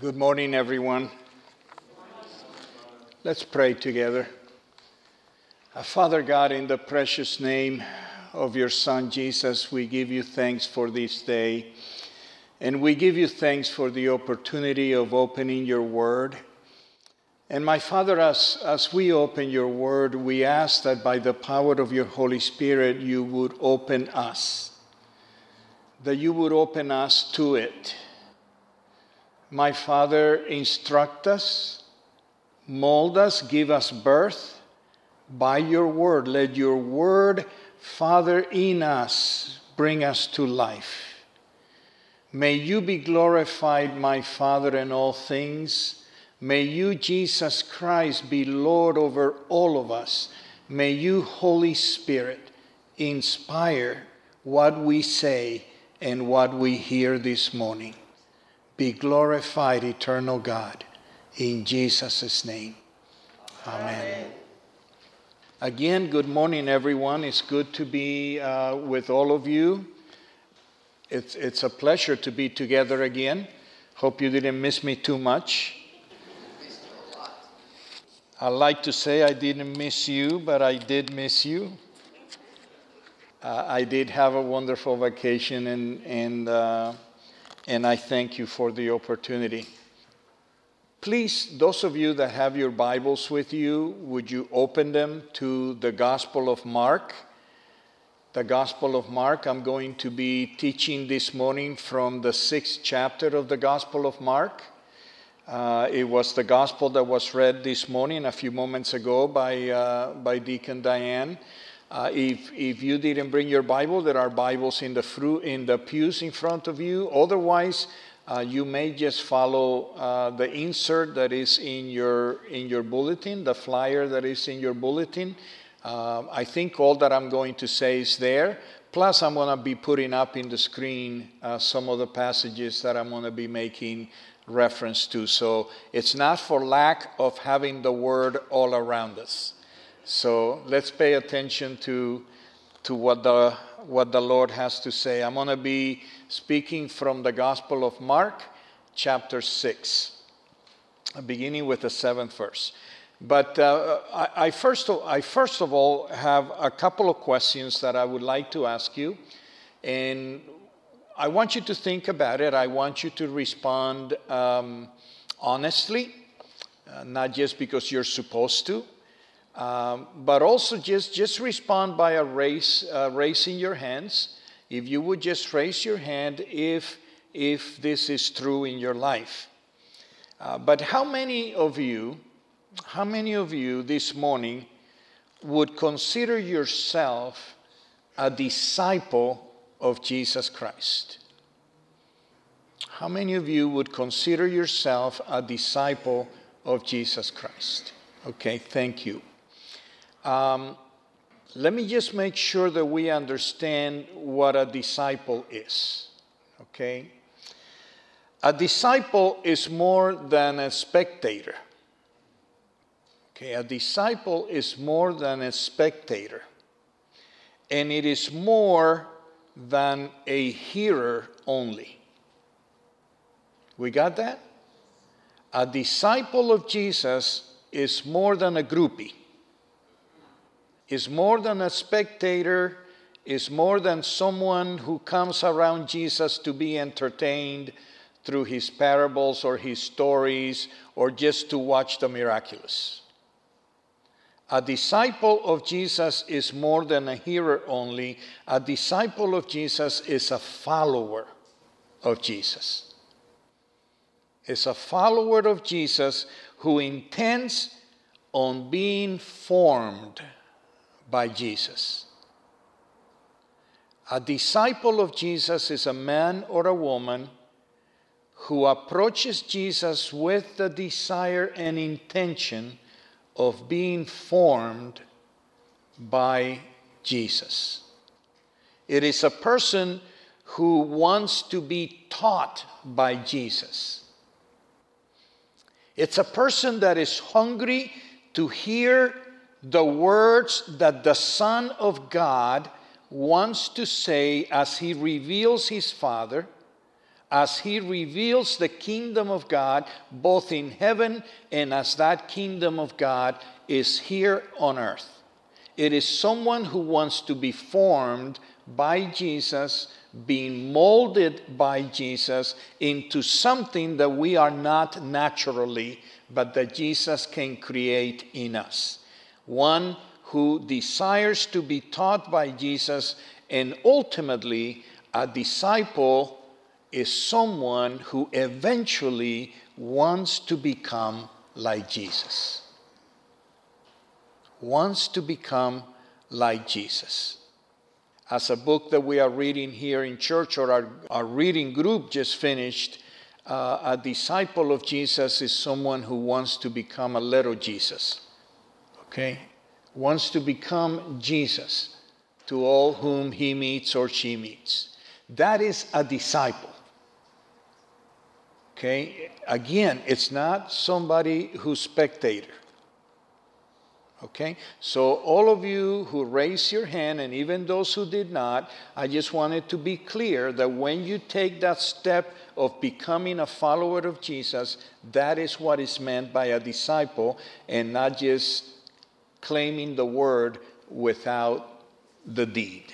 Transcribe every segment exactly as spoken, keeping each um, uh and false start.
Good morning, everyone. Let's pray together. Father God, in the precious name of your Son, Jesus, we give you thanks for this day. And we give you thanks for the opportunity of opening your word. And my Father, as, as we open your word, we ask that by the power of your Holy Spirit, you would open us. That you would open us to it. My Father, instruct us, mold us, give us birth by your word. Let your word, Father, in us, bring us to life. May you be glorified, my Father, in all things. May you, Jesus Christ, be Lord over all of us. May you, Holy Spirit, inspire what we say and what we hear this morning. Be glorified, eternal God, in Jesus' name. Amen. Amen. Again, good morning, everyone. It's good to be uh, with all of you. It's, it's a pleasure to be together again. Hope you didn't miss me too much. I like to say I didn't miss you, but I did miss you. Uh, I did have a wonderful vacation, and... and uh, And I thank you for the opportunity. Please, those of you that have your Bibles with you, would you open them to the Gospel of Mark? The Gospel of Mark. I'm going to be teaching this morning from the sixth chapter of the Gospel of Mark. Uh, it was the Gospel that was read this morning a few moments ago by uh, by Deacon Diane. Uh, if if you didn't bring your Bible, there are Bibles in the fru- in the pews in front of you. Otherwise, uh, you may just follow uh, the insert that is in your in your bulletin, the flyer that is in your bulletin. Uh, I think all that I'm going to say is there. Plus, I'm going to be putting up in the screen uh, some of the passages that I'm going to be making reference to. So it's not for lack of having the Word all around us. So let's pay attention to to what the what the Lord has to say. I'm going to be speaking from the Gospel of Mark, chapter six, beginning with the seventh verse. But uh, I, I first of, I first of all have a couple of questions that I would like to ask you, and I want you to think about it. I want you to respond um, honestly, uh, not just because you're supposed to. Um, but also just, just respond by a raise, uh, raising your hands. If you would just raise your hand if, if this is true in your life. Uh, but how many of you, how many of you this morning would consider yourself a disciple of Jesus Christ? How many of you would consider yourself a disciple of Jesus Christ? Okay, thank you. Um, let me just make sure that we understand what a disciple is, okay? A disciple is more than a spectator. Okay, a disciple is more than a spectator. And it is more than a hearer only. We got that? A disciple of Jesus is more than a groupie. Is more than a spectator, is more than someone who comes around Jesus to be entertained through his parables or his stories or just to watch the miraculous. A disciple of Jesus is more than a hearer only. A disciple of Jesus is a follower of Jesus. Is a follower of Jesus who intends on being formed by Jesus. A disciple of Jesus is a man or a woman who approaches Jesus with the desire and intention of being formed by Jesus. It is a person who wants to be taught by Jesus. It's a person that is hungry to hear the words that the Son of God wants to say as he reveals his Father as he reveals the kingdom of God both in heaven and as that kingdom of God is here on earth. It is someone who wants to be formed by Jesus, being molded by Jesus into something that we are not naturally, but that Jesus can create in us. One who desires to be taught by Jesus, and ultimately a disciple is someone who eventually wants to become like Jesus. Wants to become like Jesus. As a book that we are reading here in church, or our, our reading group just finished, uh, a disciple of Jesus is someone who wants to become a little Jesus. Okay? Wants to become Jesus to all whom he meets or she meets. That is a disciple. Okay? Again, it's not somebody who's spectator. Okay? So all of you who raised your hand, and even those who did not, I just wanted to be clear that when you take that step of becoming a follower of Jesus, that is what is meant by a disciple, and not just claiming the word without the deed,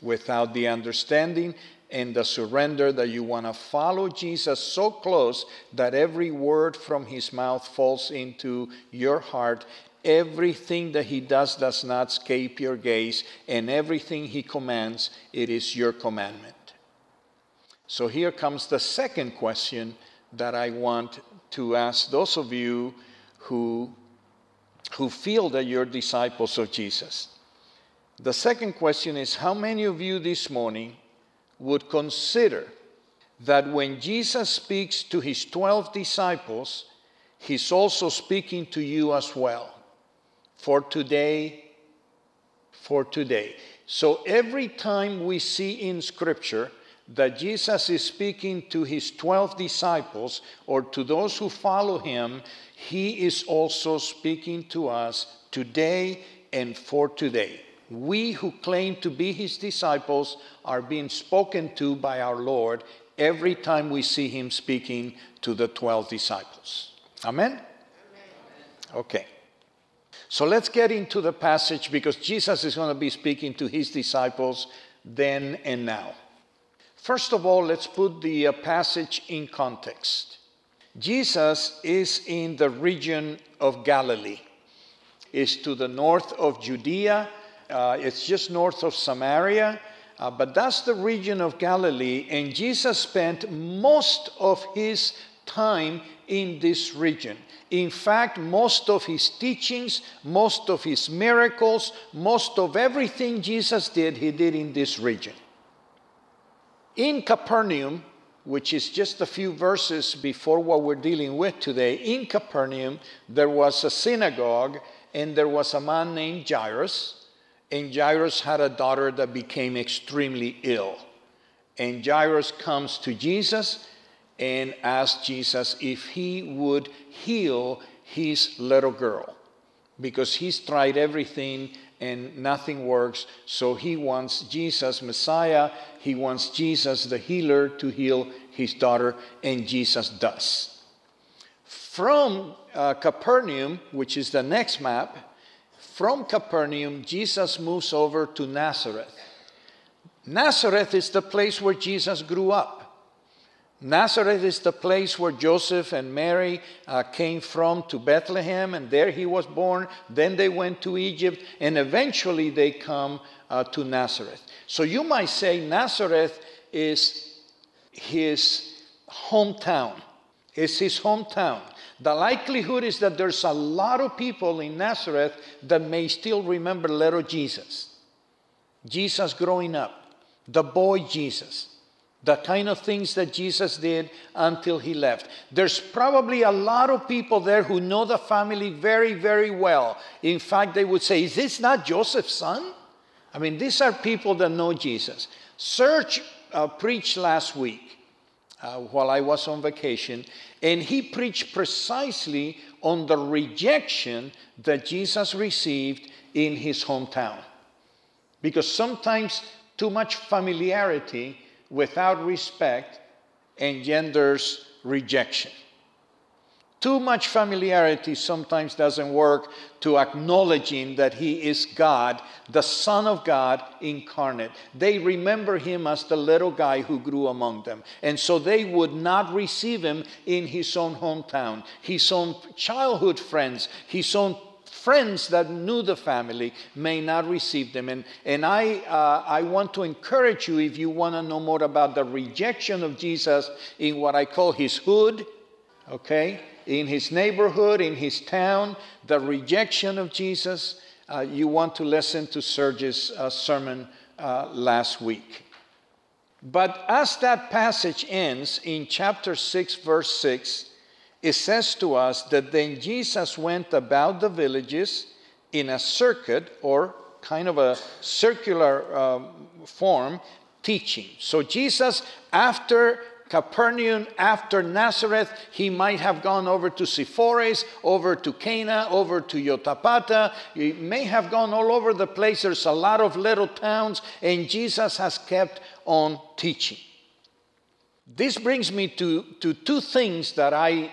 without the understanding and the surrender that you want to follow Jesus so close that every word from his mouth falls into your heart. Everything that he does does not escape your gaze, and everything he commands, it is your commandment. So here comes the second question that I want to ask those of you who, who feel that you're disciples of Jesus. The second question is, how many of you this morning would consider that when Jesus speaks to his twelve disciples, he's also speaking to you as well? For today, for today. So every time we see in Scripture that Jesus is speaking to his twelve disciples or to those who follow him, he is also speaking to us today and for today. We who claim to be his disciples are being spoken to by our Lord every time we see him speaking to the twelve disciples. Amen? Amen. Okay. So let's get into the passage, because Jesus is going to be speaking to his disciples then and now. First of all, let's put the passage in context. Jesus is in the region of Galilee. It's to the north of Judea. Uh, it's just north of Samaria. Uh, but that's the region of Galilee. And Jesus spent most of his time in this region. In fact, most of his teachings, most of his miracles, most of everything Jesus did, he did in this region. In Capernaum, which is just a few verses before what we're dealing with today, in Capernaum, there was a synagogue, and there was a man named Jairus, and Jairus had a daughter that became extremely ill. And Jairus comes to Jesus and asked Jesus if he would heal his little girl, because he's tried everything and nothing works. So he wants Jesus, Messiah, he wants Jesus, the healer, to heal his daughter, and Jesus does. From uh, Capernaum, which is the next map, from Capernaum, Jesus moves over to Nazareth. Nazareth is the place where Jesus grew up. Nazareth is the place where Joseph and Mary uh, came from to Bethlehem, and there he was born. Then they went to Egypt, and eventually they come uh, to Nazareth. So you might say Nazareth is his hometown. It's his hometown. The likelihood is that there's a lot of people in Nazareth that may still remember little Jesus. Jesus growing up, the boy Jesus. The kind of things that Jesus did until he left. There's probably a lot of people there who know the family very, very well. In fact, they would say, is this not Joseph's son? I mean, these are people that know Jesus. Serge uh, preached last week uh, while I was on vacation, and he preached precisely on the rejection that Jesus received in his hometown. Because sometimes too much familiarity without respect engenders rejection. Too much familiarity sometimes doesn't work to acknowledging that he is God, the Son of God incarnate. They remember him as the little guy who grew among them. And so they would not receive him in his own hometown, his own childhood friends, his own friends that knew the family may not receive them. And, and I, uh, I want to encourage you, if you want to know more about the rejection of Jesus in what I call his hood, okay, in his neighborhood, in his town, the rejection of Jesus, uh, you want to listen to Serge's uh, sermon uh, last week. But as that passage ends in chapter six, verse six, it says to us that then Jesus went about the villages in a circuit, or kind of a circular um, form, teaching. So Jesus, after Capernaum, after Nazareth, he might have gone over to Sepphoris, over to Cana, over to Yotapata. He may have gone all over the place. There's a lot of little towns, and Jesus has kept on teaching. This brings me to, to two things that I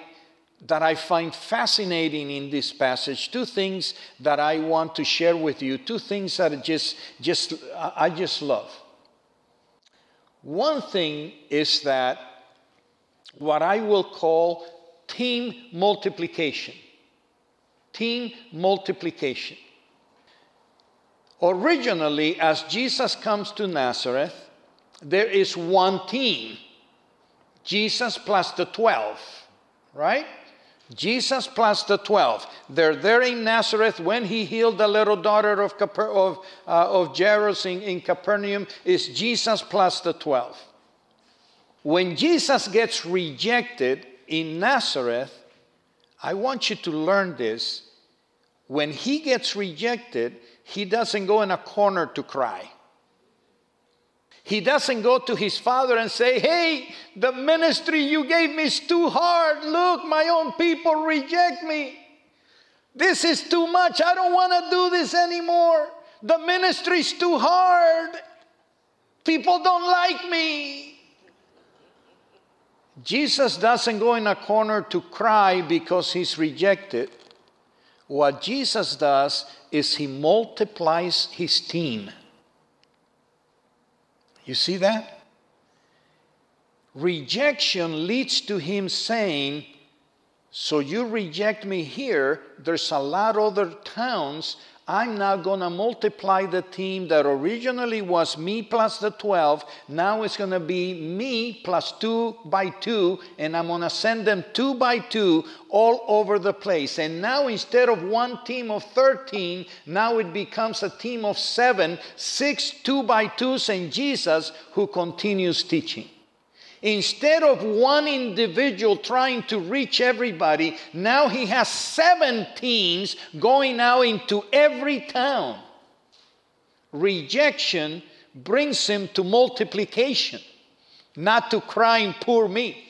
that I find fascinating in this passage, two things that I want to share with you, two things that just, just, I just love. One thing is that what I will call team multiplication. Team multiplication. Originally, as Jesus comes to Nazareth, there is one team. Jesus plus the twelve, right? Jesus plus the twelve. They're there in Nazareth when he healed the little daughter of, Caper- of, uh, of Jairus in, in Capernaum. It's Jesus plus the twelve. When Jesus gets rejected in Nazareth, I want you to learn this. When he gets rejected, he doesn't go in a corner to cry. He doesn't go to his father and say, hey, the ministry you gave me is too hard. Look, my own people reject me. This is too much. I don't want to do this anymore. The ministry is too hard. People don't like me. Jesus doesn't go in a corner to cry because he's rejected. What Jesus does is he multiplies his team. You see that? Rejection leads to him saying, so you reject me here, there's a lot of other towns, I'm now going to multiply the team that originally was me plus the twelve, now it's going to be me plus two by two, and I'm going to send them two by two all over the place. And now instead of one team of thirteen, now it becomes a team of seven, six two by twos, and Jesus who continues teaching. Instead of one individual trying to reach everybody, now he has seven teams going out into every town. Rejection brings him to multiplication, not to crying, poor me.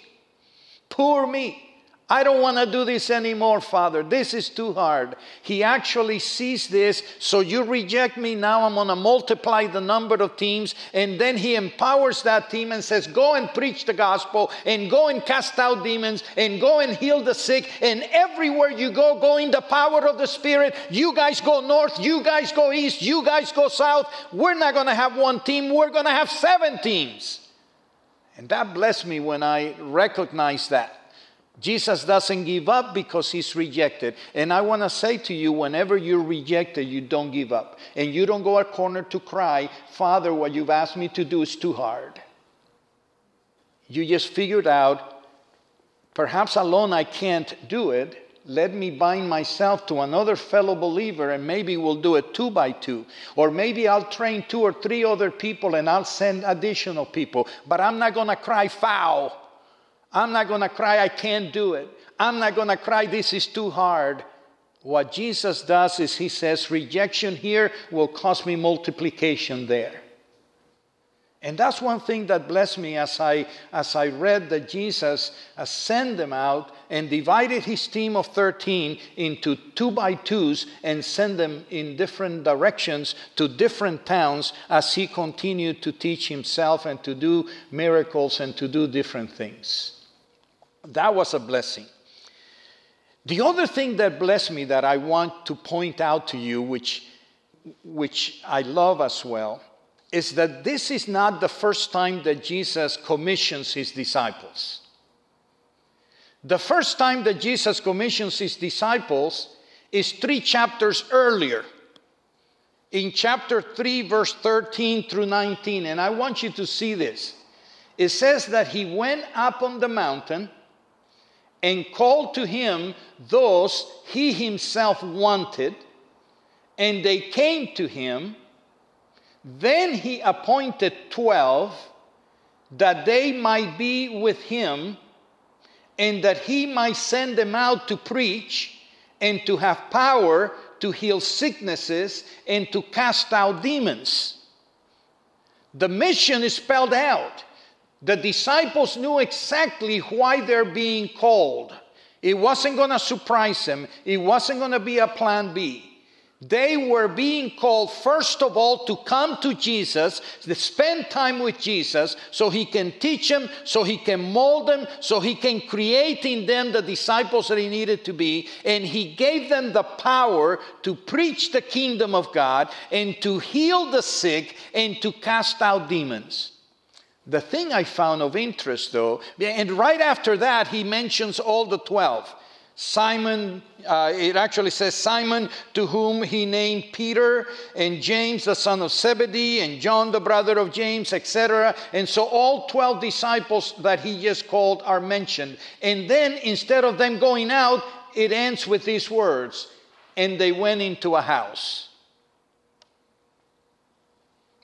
Poor me. I don't want to do this anymore, Father. This is too hard. He actually sees this, so you reject me, now I'm going to multiply the number of teams, and then he empowers that team and says, go and preach the gospel, and go and cast out demons, and go and heal the sick, and everywhere you go, go in the power of the Spirit. You guys go north, you guys go east, you guys go south. We're not going to have one team, we're going to have seven teams. And that blessed me when I recognized that. Jesus doesn't give up because he's rejected. And I want to say to you, whenever you're rejected, you don't give up. And you don't go a corner to cry, Father, what you've asked me to do is too hard. You just figured out, perhaps alone I can't do it. Let me bind myself to another fellow believer and maybe we'll do it two by two. Or maybe I'll train two or three other people and I'll send additional people. But I'm not going to cry foul. I'm not going to cry, I can't do it. I'm not going to cry, this is too hard. What Jesus does is he says, rejection here will cost me multiplication there. And that's one thing that blessed me as I, as I read that Jesus sent them out and divided his team of thirteen into two-by-twos and sent them in different directions to different towns as he continued to teach himself and to do miracles and to do different things. That was a blessing. The other thing that blessed me that I want to point out to you, which, which I love as well, is that this is not the first time that Jesus commissions his disciples. The first time that Jesus commissions his disciples is three chapters earlier, in chapter three, verse thirteen through nineteen. And I want you to see this. It says that he went up on the mountain and called to him those he himself wanted, and they came to him. Then he appointed twelve, that they might be with him, and that he might send them out to preach, and to have power to heal sicknesses, and to cast out demons. The mission is spelled out. The disciples knew exactly why they're being called. It wasn't going to surprise them. It wasn't going to be a plan B. They were being called, first of all, to come to Jesus, to spend time with Jesus, so he can teach them, so he can mold them, so he can create in them the disciples that he needed to be. And he gave them the power to preach the kingdom of God and to heal the sick and to cast out demons. The thing I found of interest, though, and right after that, he mentions all the twelve. Simon, uh, it actually says Simon, to whom he named Peter, and James, the son of Zebedee, and John, the brother of James, et cetera. And so all twelve disciples that he just called are mentioned. And then instead of them going out, it ends with these words, and they went into a house.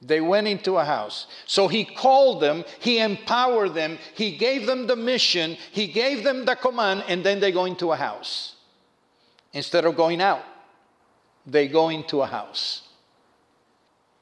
They went into a house. So he called them, he empowered them, he gave them the mission, he gave them the command, and then they go into a house. Instead of going out, they go into a house.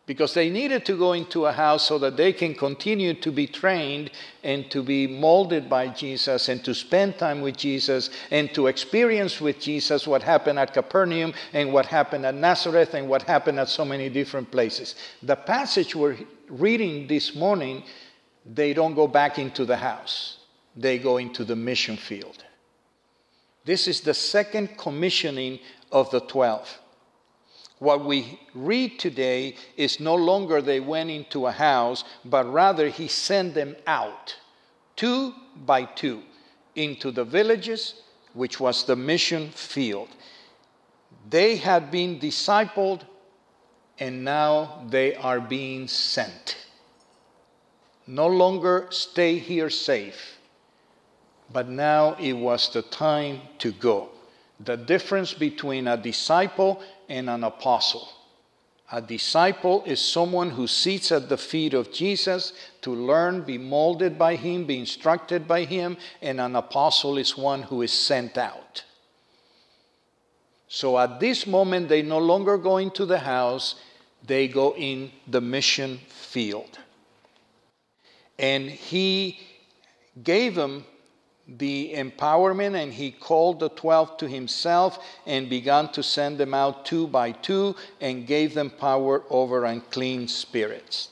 Because they needed to go into a house so that they can continue to be trained and to be molded by Jesus and to spend time with Jesus and to experience with Jesus what happened at Capernaum and what happened at Nazareth and what happened at so many different places. The passage we're reading this morning, they don't go back into the house. They go into the mission field. This is the second commissioning of the twelve. What we read today is no longer they went into a house, but rather he sent them out, two by two, into the villages, which was the mission field. They had been discipled, and now they are being sent. No longer stay here safe, but now it was the time to go. The difference between a disciple and an apostle. A disciple is someone who sits at the feet of Jesus to learn, be molded by him, be instructed by him, and an apostle is one who is sent out. So at this moment, they no longer go into the house, they go in the mission field. And he gave them the empowerment, and he called the twelve to himself and began to send them out two by two and gave them power over unclean spirits.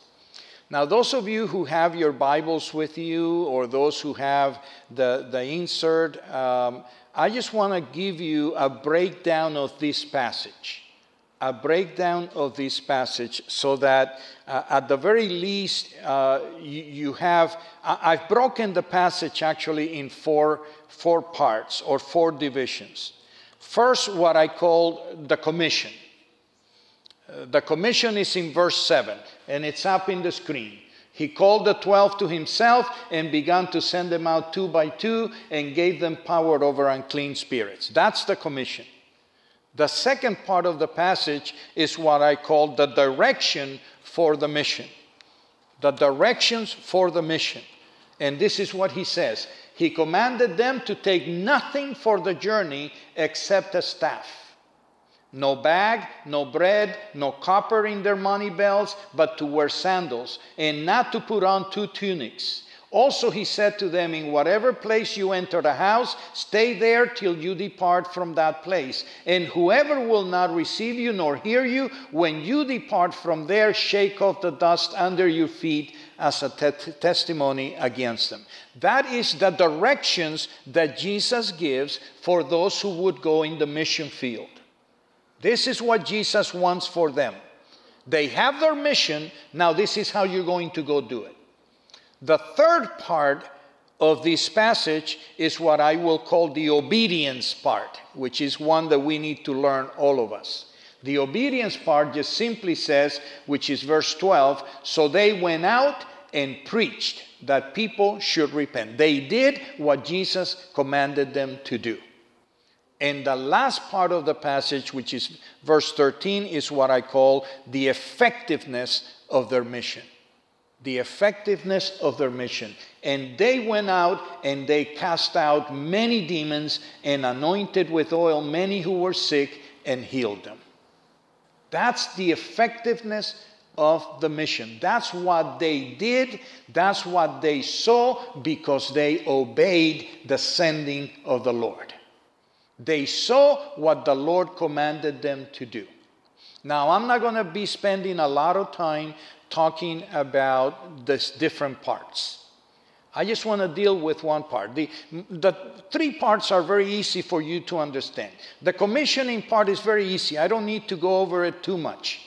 Now, those of you who have your Bibles with you or those who have the, the insert, um, I just want to give you a breakdown of this passage, a breakdown of this passage so that uh, at the very least uh, you, you have, I, I've broken the passage actually in four, four parts or four divisions. First, what I call the commission. Uh, the commission is in verse seven and it's up in the screen. He called the twelve to himself and began to send them out two by two and gave them power over unclean spirits. That's the commission. The second part of the passage is what I call the direction for the mission. The directions for the mission. And this is what he says. He commanded them to take nothing for the journey except a staff. No bag, no bread, no copper in their money belts, but to wear sandals, and not to put on two tunics. Also he said to them, in whatever place you enter the house, stay there till you depart from that place. And whoever will not receive you nor hear you, when you depart from there, shake off the dust under your feet as a te- testimony against them. That is the directions that Jesus gives for those who would go in the mission field. This is what Jesus wants for them. They have their mission. Now this is how you're going to go do it. The third part of this passage is what I will call the obedience part, which is one that we need to learn, all of us. The obedience part just simply says, which is verse twelve, so they went out and preached that people should repent. They did what Jesus commanded them to do. And the last part of the passage, which is verse thirteen, is what I call the effectiveness of their mission. The effectiveness of their mission. And they went out and they cast out many demons and anointed with oil many who were sick and healed them. That's the effectiveness of the mission. That's what they did. That's what they saw, because they obeyed the sending of the Lord. They saw what the Lord commanded them to do. Now, I'm not going to be spending a lot of time talking about these different parts. I just want to deal with one part. The, the three parts are very easy for you to understand. The commissioning part is very easy. I don't need to go over it too much.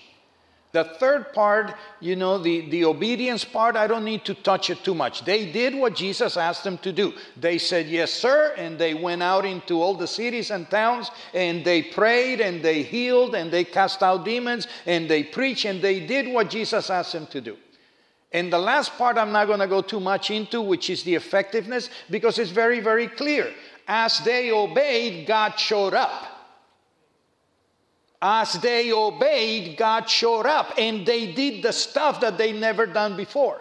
The third part, you know, the, the obedience part, I don't need to touch it too much. They did what Jesus asked them to do. They said, yes, sir, and they went out into all the cities and towns, and they prayed, and they healed, and they cast out demons, and they preached, and they did what Jesus asked them to do. And the last part I'm not going to go too much into, which is the effectiveness, because it's very, very clear. As they obeyed, God showed up. As they obeyed, God showed up, and they did the stuff that they never done before.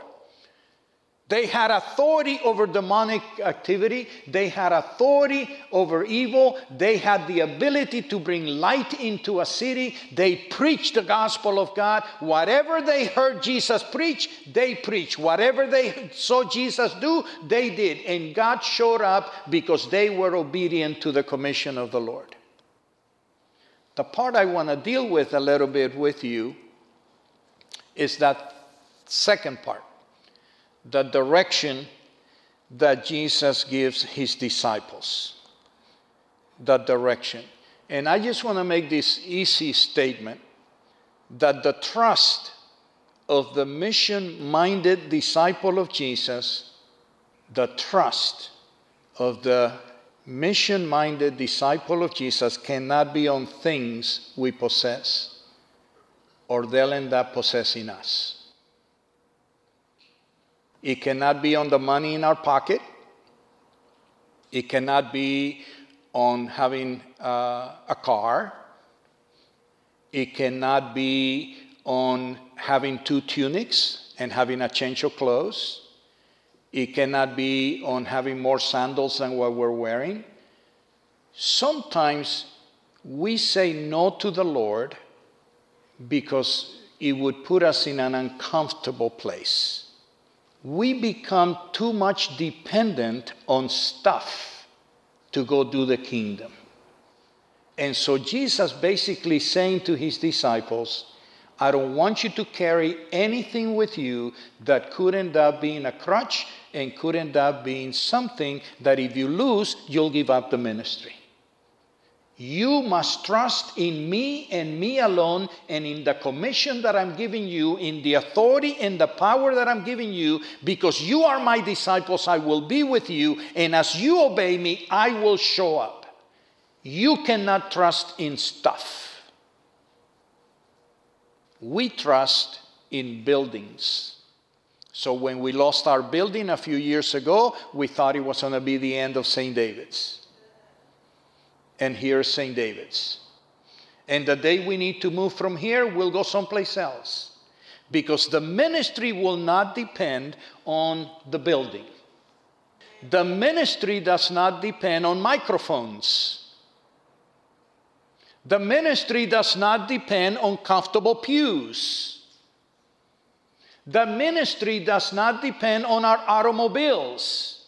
They had authority over demonic activity. They had authority over evil. They had the ability to bring light into a city. They preached the gospel of God. Whatever they heard Jesus preach, they preached. Whatever they saw Jesus do, they did. And God showed up because they were obedient to the commission of the Lord. The part I want to deal with a little bit with you is that second part, the direction that Jesus gives his disciples. The direction. And I just want to make this easy statement that the trust of the mission-minded disciple of Jesus, the trust of the mission-minded disciple of Jesus cannot be on things we possess, or they'll end up possessing us. It cannot be on the money in our pocket. It cannot be on having uh, a car. It cannot be on having two tunics and having a change of clothes. It cannot be on having more sandals than what we're wearing. Sometimes we say no to the Lord because it would put us in an uncomfortable place. We become too much dependent on stuff to go do the kingdom. And so Jesus basically saying to his disciples, I don't want you to carry anything with you that could end up being a crutch and could end up being something that if you lose, you'll give up the ministry. You must trust in me and me alone, and in the commission that I'm giving you, in the authority and the power that I'm giving you, because you are my disciples, I will be with you, and as you obey me, I will show up. You cannot trust in stuff. We trust in buildings. So when we lost our building a few years ago, we thought it was going to be the end of Saint David's. And here's Saint David's. And the day we need to move from here, we'll go someplace else. Because the ministry will not depend on the building. The ministry does not depend on microphones. The ministry does not depend on comfortable pews. The ministry does not depend on our automobiles.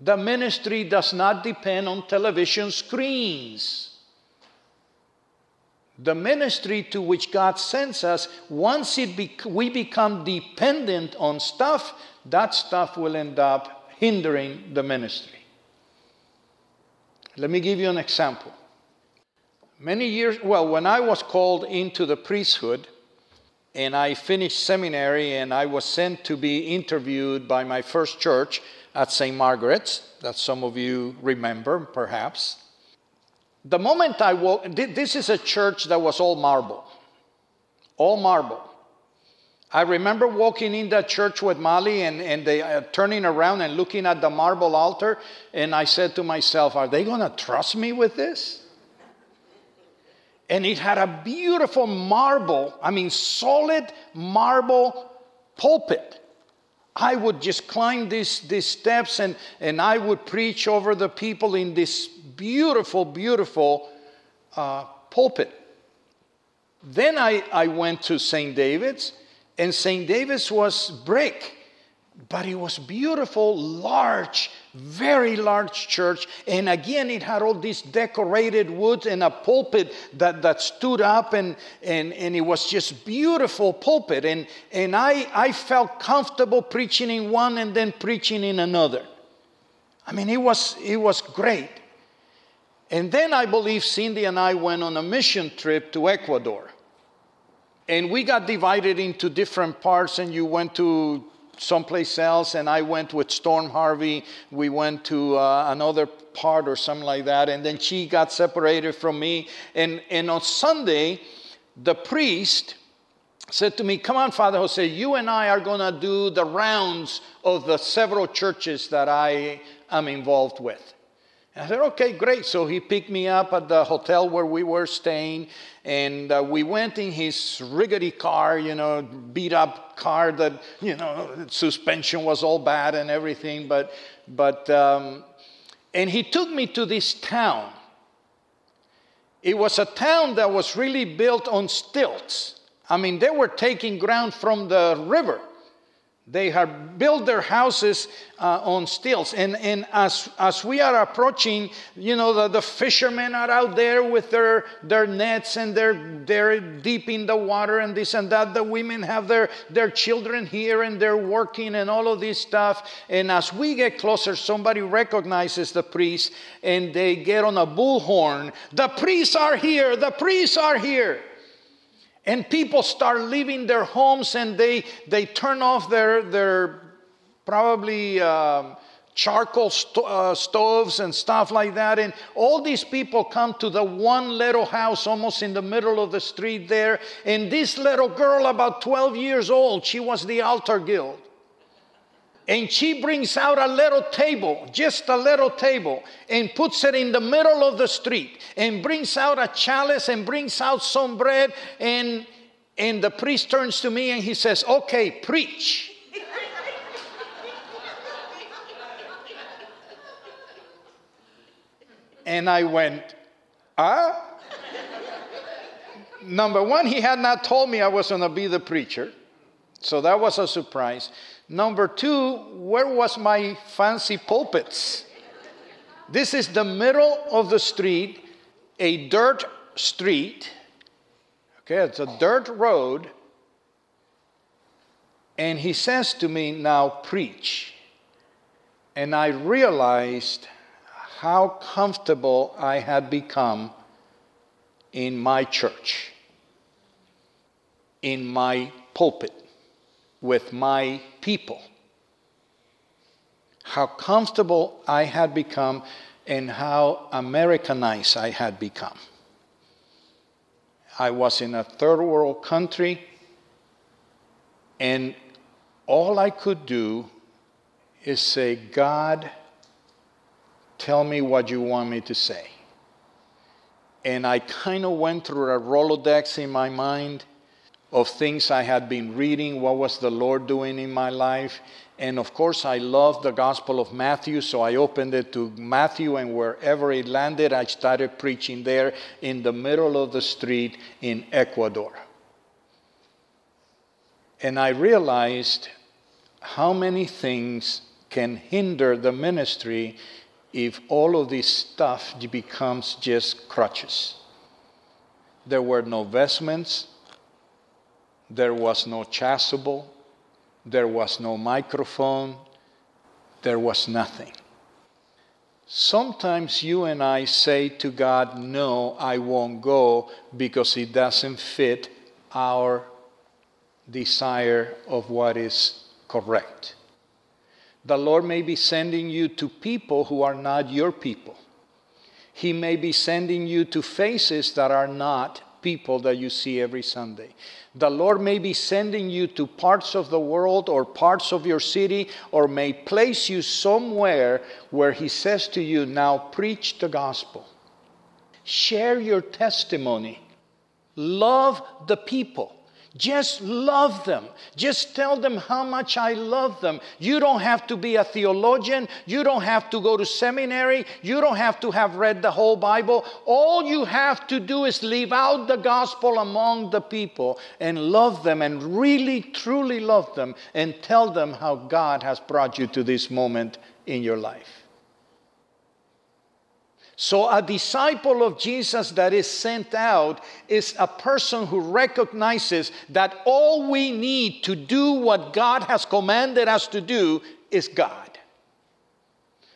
The ministry does not depend on television screens. The ministry to which God sends us, once it be- we become dependent on stuff, that stuff will end up hindering the ministry. Let me give you an example. Many years, well, when I was called into the priesthood and I finished seminary and I was sent to be interviewed by my first church at Saint Margaret's, that some of you remember perhaps. The moment I walked, this is a church that was all marble, all marble. I remember walking in that church with Molly and, and they uh, turning around and looking at the marble altar. And I said to myself, are they going to trust me with this? And it had a beautiful marble, I mean, solid marble pulpit. I would just climb these, these steps and, and I would preach over the people in this beautiful, beautiful uh, pulpit. Then I, I went to Saint David's. And Saint David's was brick, but it was beautiful, large, very large church. And again, it had all these decorated wood and a pulpit that, that stood up, and, and, and it was just beautiful pulpit. And, and I, I felt comfortable preaching in one and then preaching in another. I mean, it was, it was great. And then I believe Cindy and I went on a mission trip to Ecuador. And we got divided into different parts, and you went to someplace else, and I went with Storm Harvey. We went to uh, another part or something like that, and then she got separated from me. And, and on Sunday, the priest said to me, come on, Father Jose, you and I are going to do the rounds of the several churches that I am involved with. I said, okay, great. So he picked me up at the hotel where we were staying, and uh, we went in his rickety car, you know, beat up car that, you know, suspension was all bad and everything. But, but, um, and he took me to this town. It was a town that was really built on stilts. I mean, they were taking ground from the river. They have built their houses uh, on stilts. And, and as, as we are approaching, you know, the, the fishermen are out there with their, their nets, and they're, they're deep in the water and this and that. The women have their, their children here, and they're working and all of this stuff. And as we get closer, somebody recognizes the priest, and they get on a bullhorn. The priests are here. The priests are here. And people start leaving their homes, and they they turn off their their probably um, charcoal sto- uh, stoves and stuff like that. And all these people come to the one little house almost in the middle of the street there. And this little girl, about twelve years old, she was the altar girl. And she brings out a little table, just a little table, and puts it in the middle of the street, and brings out a chalice, and brings out some bread. And, and the priest turns to me and he says, okay, preach. And I went, huh? Number one, he had not told me I was going to be the preacher. So that was a surprise. Number two, where was my fancy pulpits? This is the middle of the street, a dirt street. Okay, it's a dirt road. And he says to me, now preach. And I realized how comfortable I had become in my church, in my pulpit, with my people. How comfortable I had become, and how Americanized I had become. I was in a third world country, and all I could do is say, God, tell me what you want me to say. And I kind of went through a Rolodex in my mind of things I had been reading, what was the Lord doing in my life. And of course, I loved the Gospel of Matthew, so I opened it to Matthew, and wherever it landed, I started preaching there in the middle of the street in Ecuador. And I realized how many things can hinder the ministry if all of this stuff becomes just crutches. There were no vestments. There was no chasuble. There was no microphone. There was nothing. Sometimes you and I say to God, no, I won't go because it doesn't fit our desire of what is correct. The Lord may be sending you to people who are not your people. He may be sending you to faces that are not people that you see every Sunday. The Lord may be sending you to parts of the world or parts of your city, or may place you somewhere where He says to you, now preach the gospel. Share your testimony. Love the people. Just love them. Just tell them how much I love them. You don't have to be a theologian. You don't have to go to seminary. You don't have to have read the whole Bible. All you have to do is leave out the gospel among the people and love them, and really, truly love them, and tell them how God has brought you to this moment in your life. So a disciple of Jesus that is sent out is a person who recognizes that all we need to do what God has commanded us to do is God.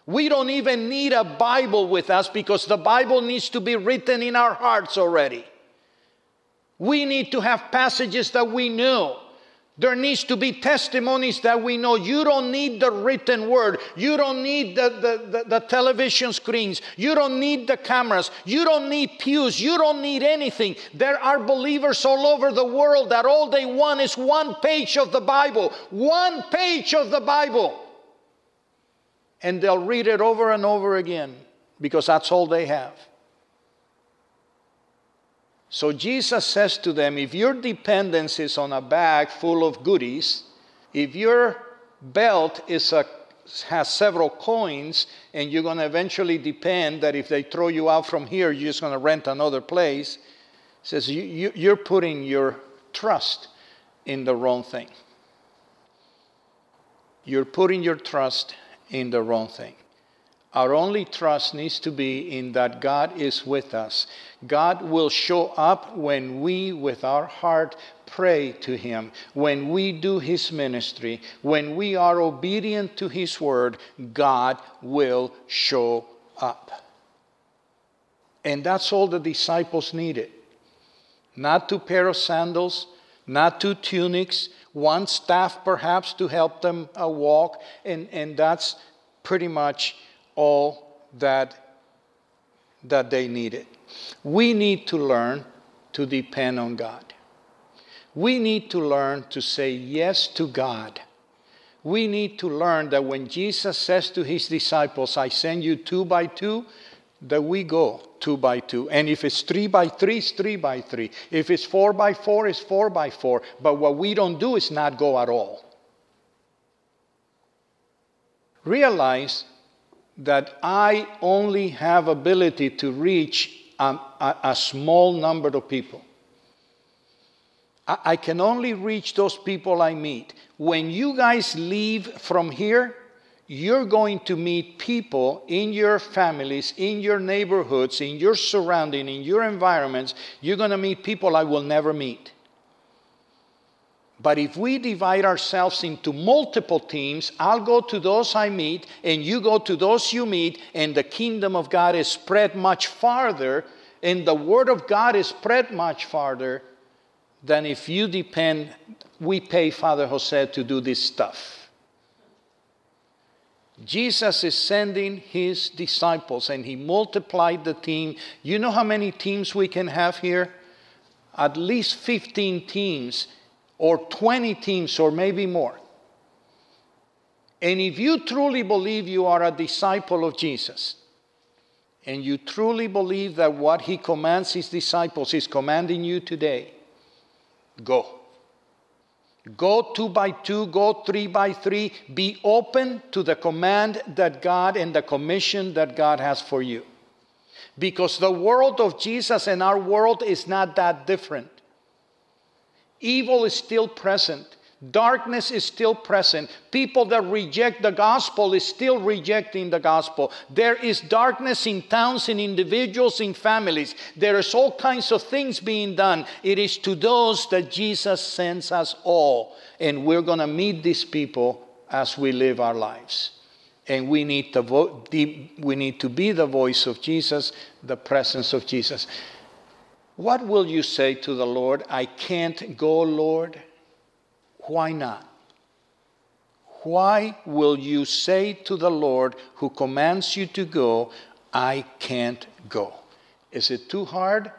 We don't even need a Bible with us because the Bible needs to be written in our hearts already. We need to have passages that we know. There needs to be testimonies that we know. You don't need the written word. You don't need the, the, the, the television screens. You don't need the cameras. You don't need pews. You don't need anything. There are believers all over the world that all they want is one page of the Bible. One page of the Bible. And they'll read it over and over again because that's all they have. So Jesus says to them, if your dependence is on a bag full of goodies, if your belt is a, has several coins, and you're going to eventually depend that if they throw you out from here, you're just going to rent another place, says you, you, you're putting your trust in the wrong thing. You're putting your trust in the wrong thing. Our only trust needs to be in that God is with us. God will show up when we, with our heart, pray to Him. When we do His ministry, when we are obedient to His word, God will show up. And that's all the disciples needed. Not two pair of sandals, not two tunics, one staff perhaps to help them uh, walk. And, and that's pretty much all that that they needed. We need to learn to depend on God. We need to learn to say yes to God. We need to learn that when Jesus says to His disciples, I send you two by two, that we go two by two. And if it's three by three, it's three by three. If it's four by four, it's four by four. But what we don't do is not go at all. Realize that I only have ability to reach a, a, a small number of people. I, I can only reach those people I meet. When you guys leave from here, you're going to meet people in your families, in your neighborhoods, in your surrounding, in your environments. You're going to meet people I will never meet. But if we divide ourselves into multiple teams, I'll go to those I meet, and you go to those you meet, and the kingdom of God is spread much farther, and the word of God is spread much farther than if you depend, we pay Father Jose to do this stuff. Jesus is sending His disciples, and He multiplied the team. You know how many teams we can have here? At least fifteen teams. Or twenty teams, or maybe more. And if you truly believe you are a disciple of Jesus, and you truly believe that what He commands His disciples is commanding you today, go. Go two by two, go three by three. Be open to the command that God and the commission that God has for you. Because the world of Jesus and our world is not that different. Evil is still present. Darkness is still present. People that reject the gospel is still rejecting the gospel. There is darkness in towns, in individuals, in families. There is all kinds of things being done. It is to those that Jesus sends us all. And we're going to meet these people as we live our lives. And we need to vo- the, we need to be the voice of Jesus, the presence of Jesus. What will you say to the Lord? I can't go, Lord. Why not? Why will you say to the Lord who commands you to go, I can't go? Is it too hard?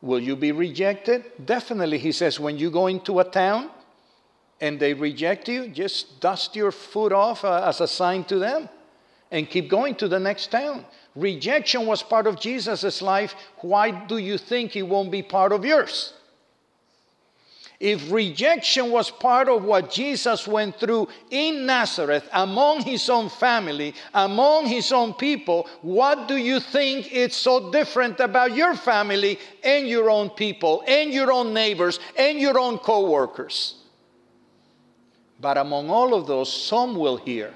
Will you be rejected? Definitely, he says, when you go into a town and they reject you, just dust your foot off uh, as a sign to them and keep going to the next town. Rejection was part of Jesus' life. Why do you think it won't be part of yours? If rejection was part of what Jesus went through in Nazareth, among his own family, among his own people, what do you think is so different about your family and your own people and your own neighbors and your own co-workers? But among all of those, some will hear.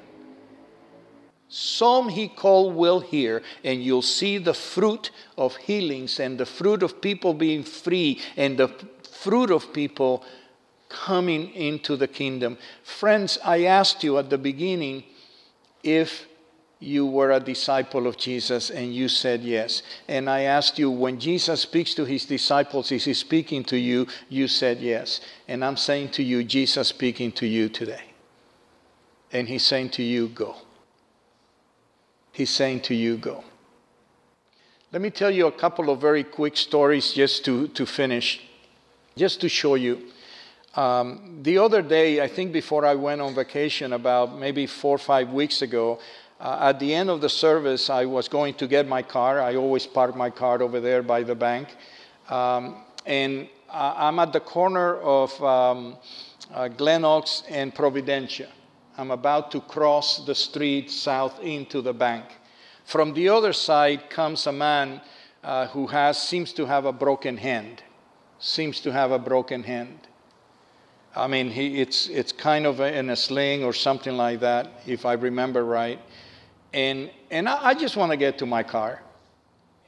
Some he called will hear, and you'll see the fruit of healings and the fruit of people being free and the fruit of people coming into the kingdom. Friends, I asked you at the beginning if you were a disciple of Jesus, and you said yes. And I asked you, when Jesus speaks to his disciples, is he speaking to you? You said yes. And I'm saying to you, Jesus speaking to you today. And he's saying to you, go. He's saying to you, go. Let me tell you a couple of very quick stories just to, to finish. Just to show you, um, the other day, I think before I went on vacation, about maybe four or five weeks ago, uh, at the end of the service, I was going to get my car. I always park my car over there by the bank. Um, and uh, I'm at the corner of um, uh, Glen Oaks and Providentia. I'm about to cross the street south into the bank. From the other side comes a man uh, who has seems to have a broken hand. seems to have a broken hand. I mean, he, it's it's kind of a, in a sling or something like that, if I remember right. And, and I, I just want to get to my car.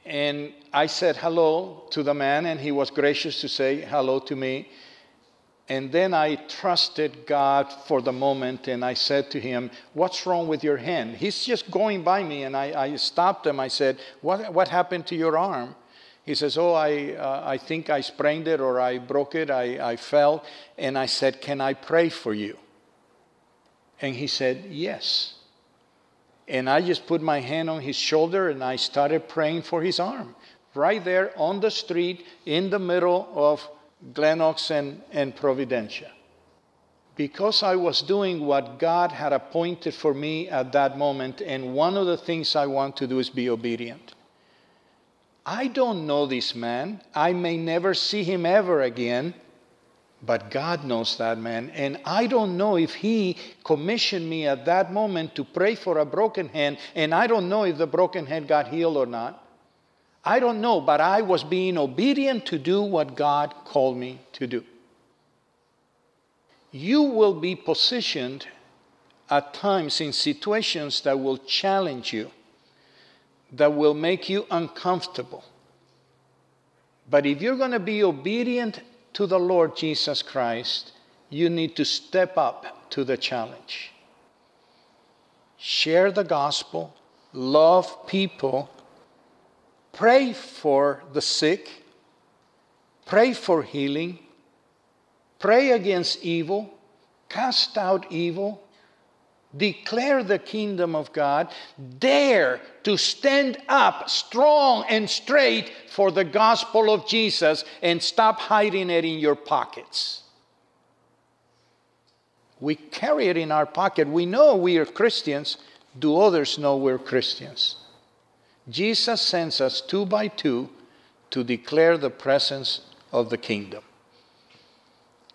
And I said hello to the man, and he was gracious to say hello to me. And then I trusted God for the moment, and I said to him, what's wrong with your hand? He's just going by me, and I, I stopped him. I said, what what happened to your arm? He says, oh, I uh, I think I sprained it or I broke it, I, I fell. And I said, can I pray for you? And he said, yes. And I just put my hand on his shoulder and I started praying for his arm. Right there on the street in the middle of Glen Oaks and, and Providentia. Because I was doing what God had appointed for me at that moment. And one of the things I want to do is be obedient. I don't know this man. I may never see him ever again, but God knows that man. And I don't know if he commissioned me at that moment to pray for a broken hand, and I don't know if the broken hand got healed or not. I don't know, but I was being obedient to do what God called me to do. You will be positioned at times in situations that will challenge you, that will make you uncomfortable. But if you're going to be obedient to the Lord Jesus Christ, you need to step up to the challenge. Share the gospel, love people, pray for the sick, pray for healing, pray against evil, cast out evil, declare the kingdom of God. Dare to stand up strong and straight for the gospel of Jesus and stop hiding it in your pockets. We carry it in our pocket. We know we are Christians. Do others know we're Christians? Jesus sends us two by two to declare the presence of the kingdom.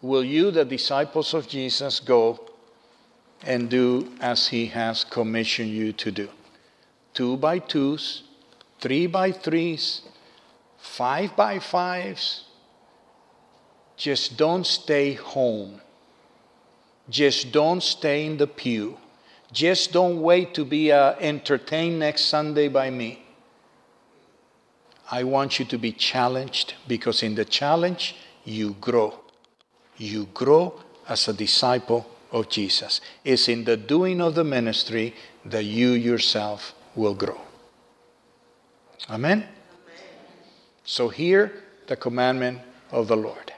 will you, the disciples of Jesus, go and do as he has commissioned you to do. Two by twos, three by threes, five by fives. Just don't stay home. Just don't stay in the pew. Just don't wait to be uh, entertained next Sunday by me. I want you to be challenged, because in the challenge, you grow. You grow as a disciple of Jesus. It's in the doing of the ministry that you yourself will grow. Amen? Amen. So hear the commandment of the Lord.